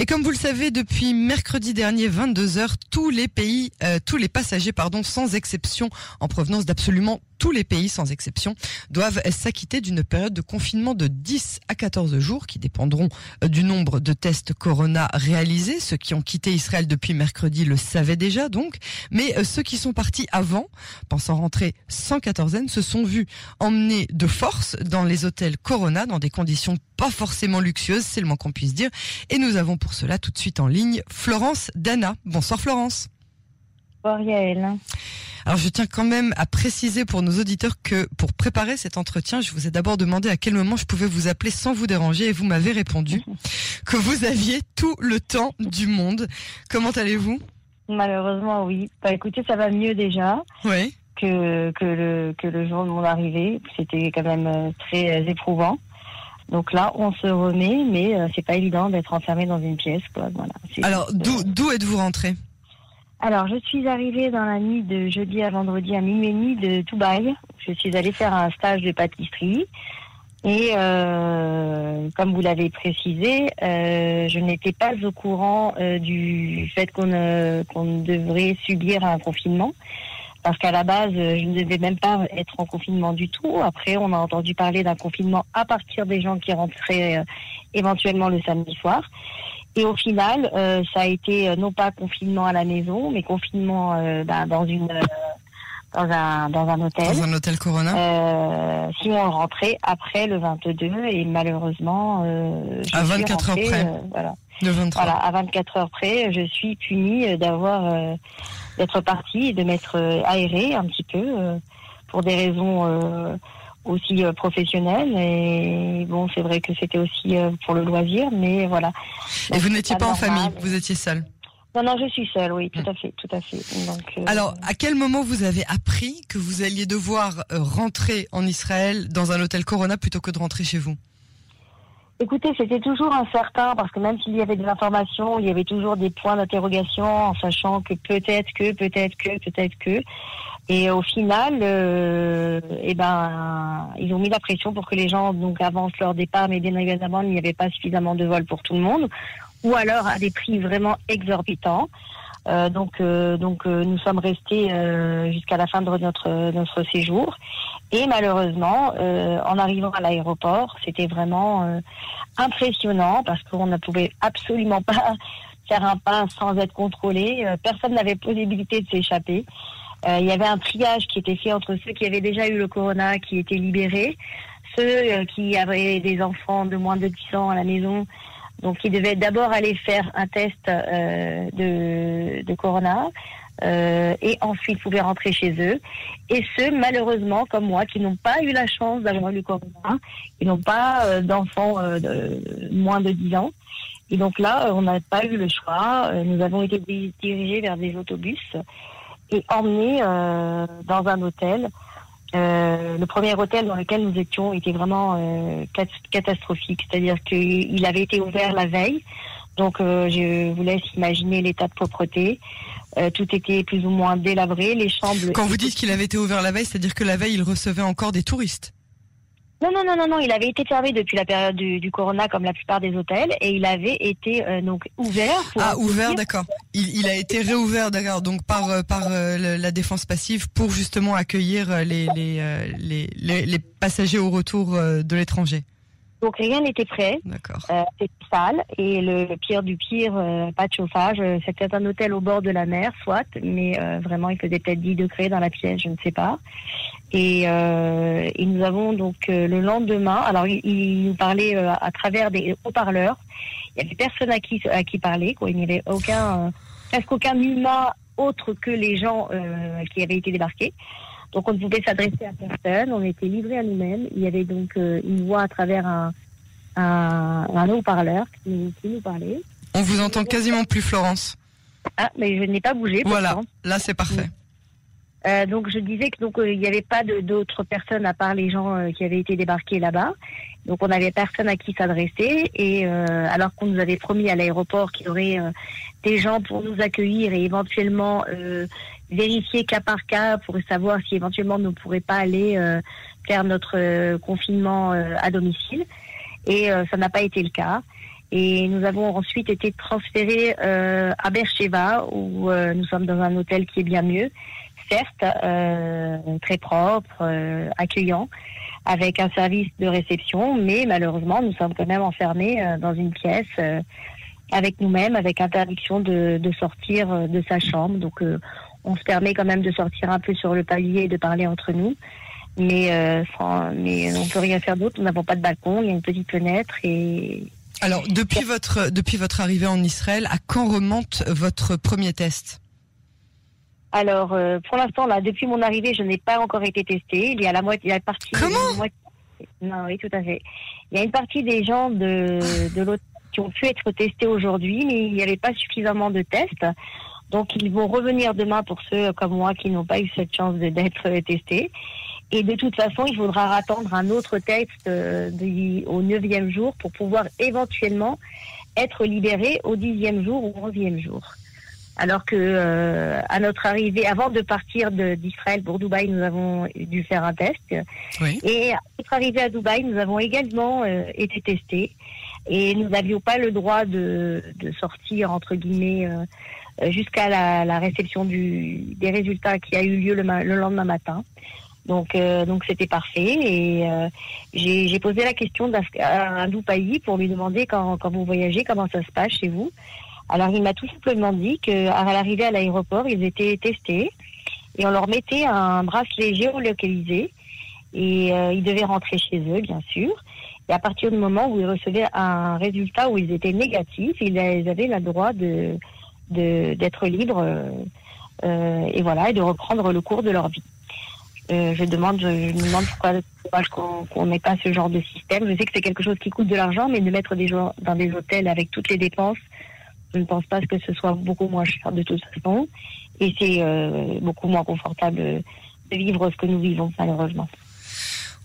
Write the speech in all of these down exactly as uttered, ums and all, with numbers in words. Et comme vous le savez, depuis mercredi dernier, vingt-deux heures, tous les pays, euh, tous les passagers, pardon, sans exception, en provenance d'absolument tous les pays, sans exception, doivent s'acquitter d'une période de confinement de dix à quatorze jours qui dépendront du nombre de tests Corona réalisés. Ceux qui ont quitté Israël depuis mercredi le savaient déjà, donc. Mais ceux qui sont partis avant, pensant rentrer sans quatorzaine, se sont vus emmenés de force dans les hôtels Corona, dans des conditions pas forcément luxueuses, c'est le moins qu'on puisse dire. Et nous avons pour cela tout de suite en ligne Florence Dana. Bonsoir Florence. Bonsoir Yael. Alors je tiens quand même à préciser pour nos auditeurs que pour préparer cet entretien, je vous ai d'abord demandé à quel moment je pouvais vous appeler sans vous déranger et vous m'avez répondu que vous aviez tout le temps du monde. Comment allez-vous ? Malheureusement oui. Bah écoutez, ça va mieux déjà. Oui. Que que le que le jour de mon arrivée, c'était quand même très éprouvant. Donc là, on se remet, mais euh, c'est pas évident d'être enfermé dans une pièce, quoi. Voilà. C'est Alors, juste, d'où, euh... d'où êtes-vous rentrée ? Alors, je suis arrivée dans la nuit de jeudi à vendredi à minuit et demi de Dubaï. Je suis allée faire un stage de pâtisserie. Et euh, comme vous l'avez précisé, euh, je n'étais pas au courant euh, du fait qu'on, euh, qu'on devrait subir un confinement. Parce qu'à la base, je ne devais même pas être en confinement du tout. Après, on a entendu parler d'un confinement à partir des gens qui rentraient euh, éventuellement le samedi soir. Et au final, euh, ça a été euh, non pas confinement à la maison, mais confinement euh, bah, dans une euh, dans un dans un hôtel. Dans un hôtel Corona. Euh, si on rentrait après le vingt-deux, et malheureusement, euh, je à vingt-quatre suis rentrée, heures près. Euh, voilà. De vingt-trois. Voilà, à vingt-quatre heures près, je suis punie d'avoir euh, d'être partie et de m'être euh, aérée un petit peu euh, pour des raisons euh, aussi euh, professionnelles. Et bon, c'est vrai que c'était aussi euh, pour le loisir, mais voilà. Donc, et vous n'étiez pas, pas en famille, vous étiez seule ? Non, non, je suis seule, oui, tout à fait, tout à fait. Donc, euh... Alors, à quel moment vous avez appris que vous alliez devoir euh, rentrer en Israël dans un hôtel Corona plutôt que de rentrer chez vous ? Écoutez, c'était toujours incertain parce que même s'il y avait des informations, il y avait toujours des points d'interrogation en sachant que peut-être que, peut-être que, peut-être que. Et au final, euh, eh ben, ils ont mis la pression pour que les gens donc avancent leur départ, mais bien évidemment, il n'y avait pas suffisamment de vols pour tout le monde, ou alors à des prix vraiment exorbitants. Euh, donc, euh, donc, euh, nous sommes restés euh, jusqu'à la fin de notre notre séjour. Et malheureusement, euh, en arrivant à l'aéroport, c'était vraiment euh, impressionnant parce qu'on ne pouvait absolument pas faire un pas sans être contrôlé. Euh, personne n'avait possibilité de s'échapper. Euh, il y avait un triage qui était fait entre ceux qui avaient déjà eu le corona, qui étaient libérés, ceux euh, qui avaient des enfants de moins de dix ans à la maison, donc ils devaient d'abord aller faire un test euh, de, de corona. Euh, et ensuite pouvaient rentrer chez eux, et ceux malheureusement comme moi qui n'ont pas eu la chance d'avoir le corona, ils n'ont pas euh, d'enfants euh, de moins de dix ans, et donc là on n'a pas eu le choix. Nous avons été dirigés vers des autobus et emmenés euh, dans un hôtel. Euh, le premier hôtel dans lequel nous étions était vraiment euh, catastrophique, c'est-à-dire qu'il avait été ouvert la veille, donc euh, je vous laisse imaginer l'état de propreté. Euh, tout était plus ou moins délabré, les chambres... Quand vous dites qu'il avait été ouvert la veille, c'est-à-dire que la veille, il recevait encore des touristes ? Non, non, non, non, non, il avait été fermé depuis la période du, du corona, comme la plupart des hôtels, et il avait été euh, donc ouvert... Pour ah, ouvert, dire. D'accord. Il, il a été réouvert, d'accord, donc par, euh, par euh, la défense passive pour justement accueillir les, les, euh, les, les, les passagers au retour euh, de l'étranger. Donc rien n'était prêt, euh, c'était sale, et le, le pire du pire, euh, pas de chauffage, c'était un hôtel au bord de la mer, soit, mais euh, vraiment il faisait peut-être dix degrés dans la pièce, je ne sais pas. Et, euh, et nous avons donc euh, le lendemain, alors il, il nous parlait euh, à travers des haut-parleurs, il n'y avait personne à qui, à qui parler, quoi. Il n'y avait aucun, euh, presque aucun humain autre que les gens euh, qui avaient été débarqués. Donc on ne pouvait s'adresser à personne, on était livrés à nous-mêmes. Il y avait donc euh, une voix à travers un, un, un haut-parleur qui, qui nous parlait. On vous entend quasiment plus, Florence. Ah, mais je n'ai pas bougé. Voilà, pourtant. Là c'est parfait. Euh, donc je disais que donc il euh, n'y avait pas de, d'autres personnes à part les gens euh, qui avaient été débarqués là-bas. Donc on n'avait personne à qui s'adresser. Et euh, alors qu'on nous avait promis à l'aéroport qu'il y aurait euh, des gens pour nous accueillir et éventuellement... Euh, vérifier cas par cas pour savoir si éventuellement nous ne pourrions pas aller euh, faire notre euh, confinement euh, à domicile. Et euh, ça n'a pas été le cas. Et nous avons ensuite été transférés euh, à Bercheva, où euh, nous sommes dans un hôtel qui est bien mieux, certes, euh, très propre, euh, accueillant, avec un service de réception, mais malheureusement, nous sommes quand même enfermés euh, dans une pièce euh, avec nous-mêmes, avec interdiction de, de sortir euh, de sa chambre. Donc, euh, on se permet quand même de sortir un peu sur le palier et de parler entre nous. Mais, euh, sans, mais on ne peut rien faire d'autre, nous n'avons pas de balcon, il y a une petite fenêtre et... Alors, depuis votre, depuis votre arrivée en Israël, à quand remonte votre premier test ? Alors, euh, pour l'instant, là, depuis mon arrivée, je n'ai pas encore été testée. Il y a la moitié, il y a la partie... Comment ? Moitié... Non, oui, tout à fait. Il y a une partie des gens de, de l'autre qui ont pu être testés aujourd'hui, mais il n'y avait pas suffisamment de tests. Donc, ils vont revenir demain pour ceux comme moi qui n'ont pas eu cette chance de, d'être testés. Et de toute façon, il faudra attendre un autre test euh, de, au neuvième jour pour pouvoir éventuellement être libéré au dixième jour ou au onzième jour. Alors que euh, à notre arrivée, avant de partir de, d'Israël pour Dubaï, nous avons dû faire un test. Oui. Et à notre arrivée à Dubaï, nous avons également euh, été testés. Et nous n'avions pas le droit de, de sortir, entre guillemets, euh, jusqu'à la, la réception du, des résultats qui a eu lieu le, le lendemain matin. Donc, euh, donc c'était parfait et euh, j'ai, j'ai posé la question à un Dubaï pour lui demander quand, quand vous voyagez, comment ça se passe chez vous. Alors il m'a tout simplement dit qu'à l'arrivée à l'aéroport, ils étaient testés et on leur mettait un bracelet géolocalisé et euh, ils devaient rentrer chez eux, bien sûr. Et à partir du moment où ils recevaient un résultat où ils étaient négatifs, ils avaient le droit de, de, d'être libres euh, et, voilà, et de reprendre le cours de leur vie. Euh, je demande, je me demande pourquoi, pourquoi qu'on n'ait pas ce genre de système. Je sais que c'est quelque chose qui coûte de l'argent, mais de mettre des gens dans des hôtels avec toutes les dépenses, je ne pense pas que ce soit beaucoup moins cher de toute façon. Et c'est euh, beaucoup moins confortable de vivre ce que nous vivons, malheureusement.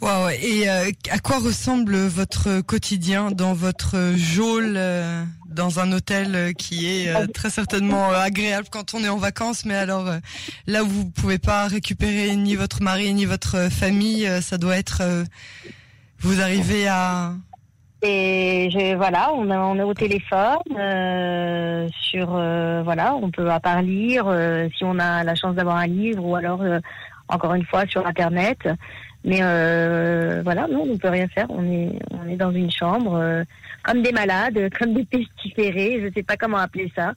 Wow. Et euh, à quoi ressemble votre quotidien dans votre geôle, euh, dans un hôtel qui est euh, très certainement euh, agréable quand on est en vacances, mais alors euh, là où vous pouvez pas récupérer ni votre mari ni votre famille, euh, ça doit être euh, vous arrivez à... Et je, voilà, on, a, on est au téléphone, euh, sur euh, voilà, on peut à part lire euh, si on a la chance d'avoir un livre ou alors euh, encore une fois sur Internet. Mais euh, voilà, nous, on ne peut rien faire. On est, on est dans une chambre, euh, comme des malades, comme des pestiférés, je ne sais pas comment appeler ça.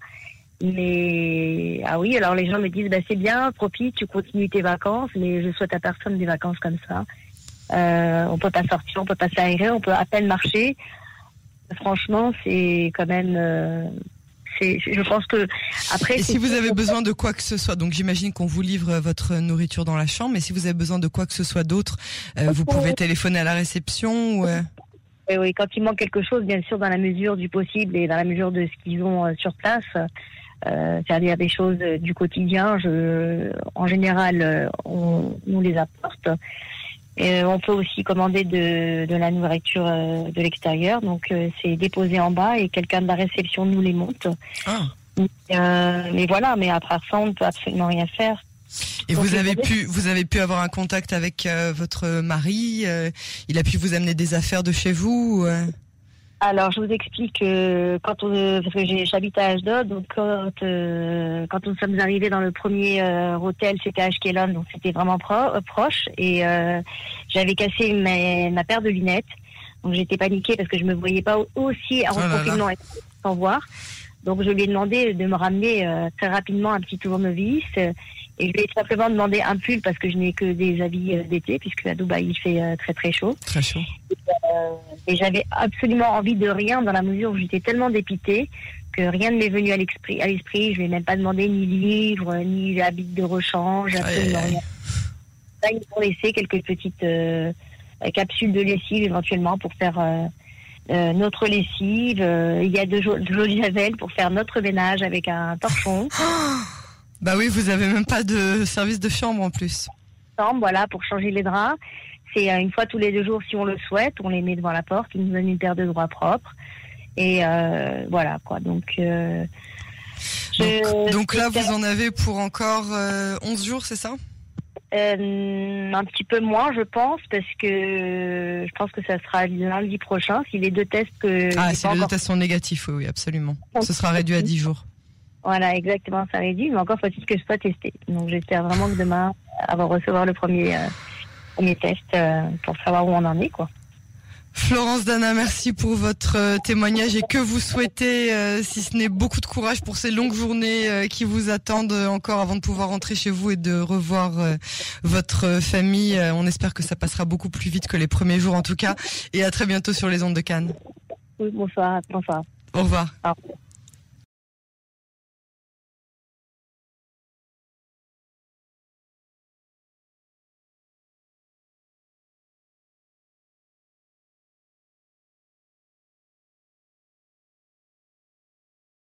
Mais, ah oui, alors les gens me disent, bah, c'est bien, profite, tu continues tes vacances, mais je souhaite à personne des vacances comme ça. Euh, on ne peut pas sortir, on ne peut pas s'aérer, on peut à peine marcher. Franchement, c'est quand même... Euh C'est, je pense que après. Et si vous avez besoin de quoi que ce soit, donc j'imagine qu'on vous livre votre nourriture dans la chambre, mais si vous avez besoin de quoi que ce soit d'autre, euh, vous pouvez téléphoner à la réception. Ou, euh... et oui, quand il manque quelque chose, bien sûr, dans la mesure du possible et dans la mesure de ce qu'ils ont euh, sur place, euh, c'est-à-dire des choses euh, du quotidien, je, en général, euh, on nous les apporte. Et on peut aussi commander de, de la nourriture de l'extérieur. Donc, euh, c'est déposé en bas et quelqu'un de la réception nous les monte. Ah. Euh, mais voilà, mais à part ça, on ne peut absolument rien faire. Et donc, vous avez pu, vous avez pu avoir un contact avec euh, votre mari euh, il a pu vous amener des affaires de chez vous euh... Alors, je vous explique, euh, quand on, euh, parce que j'habite à Ashdod, donc quand, euh, quand nous sommes arrivés dans le premier euh, hôtel, c'était à Ashkelon, donc c'était vraiment pro, euh, proche, et euh, j'avais cassé ma, ma paire de lunettes, donc j'étais paniquée parce que je me voyais pas aussi en ah confinement sans voir, donc je lui ai demandé de me ramener euh, très rapidement un petit tournevis, euh, et je lui ai simplement demandé un pull parce que je n'ai que des habits euh, d'été, puisque à Dubaï il fait euh, très très chaud. Très chaud. Et j'avais absolument envie de rien dans la mesure où j'étais tellement dépitée que rien ne m'est venu à l'esprit. À l'esprit, je ne lui ai même pas demandé ni livre, ni habit de rechange, absolument rien. Là, ils m'ont laissé quelques petites euh, capsules de lessive éventuellement pour faire euh, euh, notre lessive. Euh, il y a de l'eau de Yael pour faire notre ménage avec un torchon. Bah oui, vous n'avez même pas de service de chambre en plus. Chambre, voilà, pour changer les draps. C'est une fois tous les deux jours, si on le souhaite, on les met devant la porte, ils nous donnent une paire de draps propres. Et euh, voilà, quoi. Donc, euh, je, donc, donc là, vous en avez pour encore euh, onze jours, c'est ça ? Euh, un petit peu moins, je pense, parce que je pense que ça sera lundi prochain. Si les deux tests que ah, si les encore... deux tests sont négatifs, oui, oui, absolument. Donc, ce sera réduit à dix jours. Voilà, exactement, ça réduit. Mais encore faut-il que je sois testée. Donc j'espère vraiment que demain, avoir recevoir le premier, euh, premier test euh, pour savoir où on en est, quoi. Florence Dana, merci pour votre témoignage et que vous souhaitez, euh, si ce n'est beaucoup de courage pour ces longues journées euh, qui vous attendent encore avant de pouvoir rentrer chez vous et de revoir euh, votre famille. On espère que ça passera beaucoup plus vite que les premiers jours en tout cas. Et à très bientôt sur les ondes de Cannes. Oui, bonsoir. Bonsoir. Au revoir. Au revoir.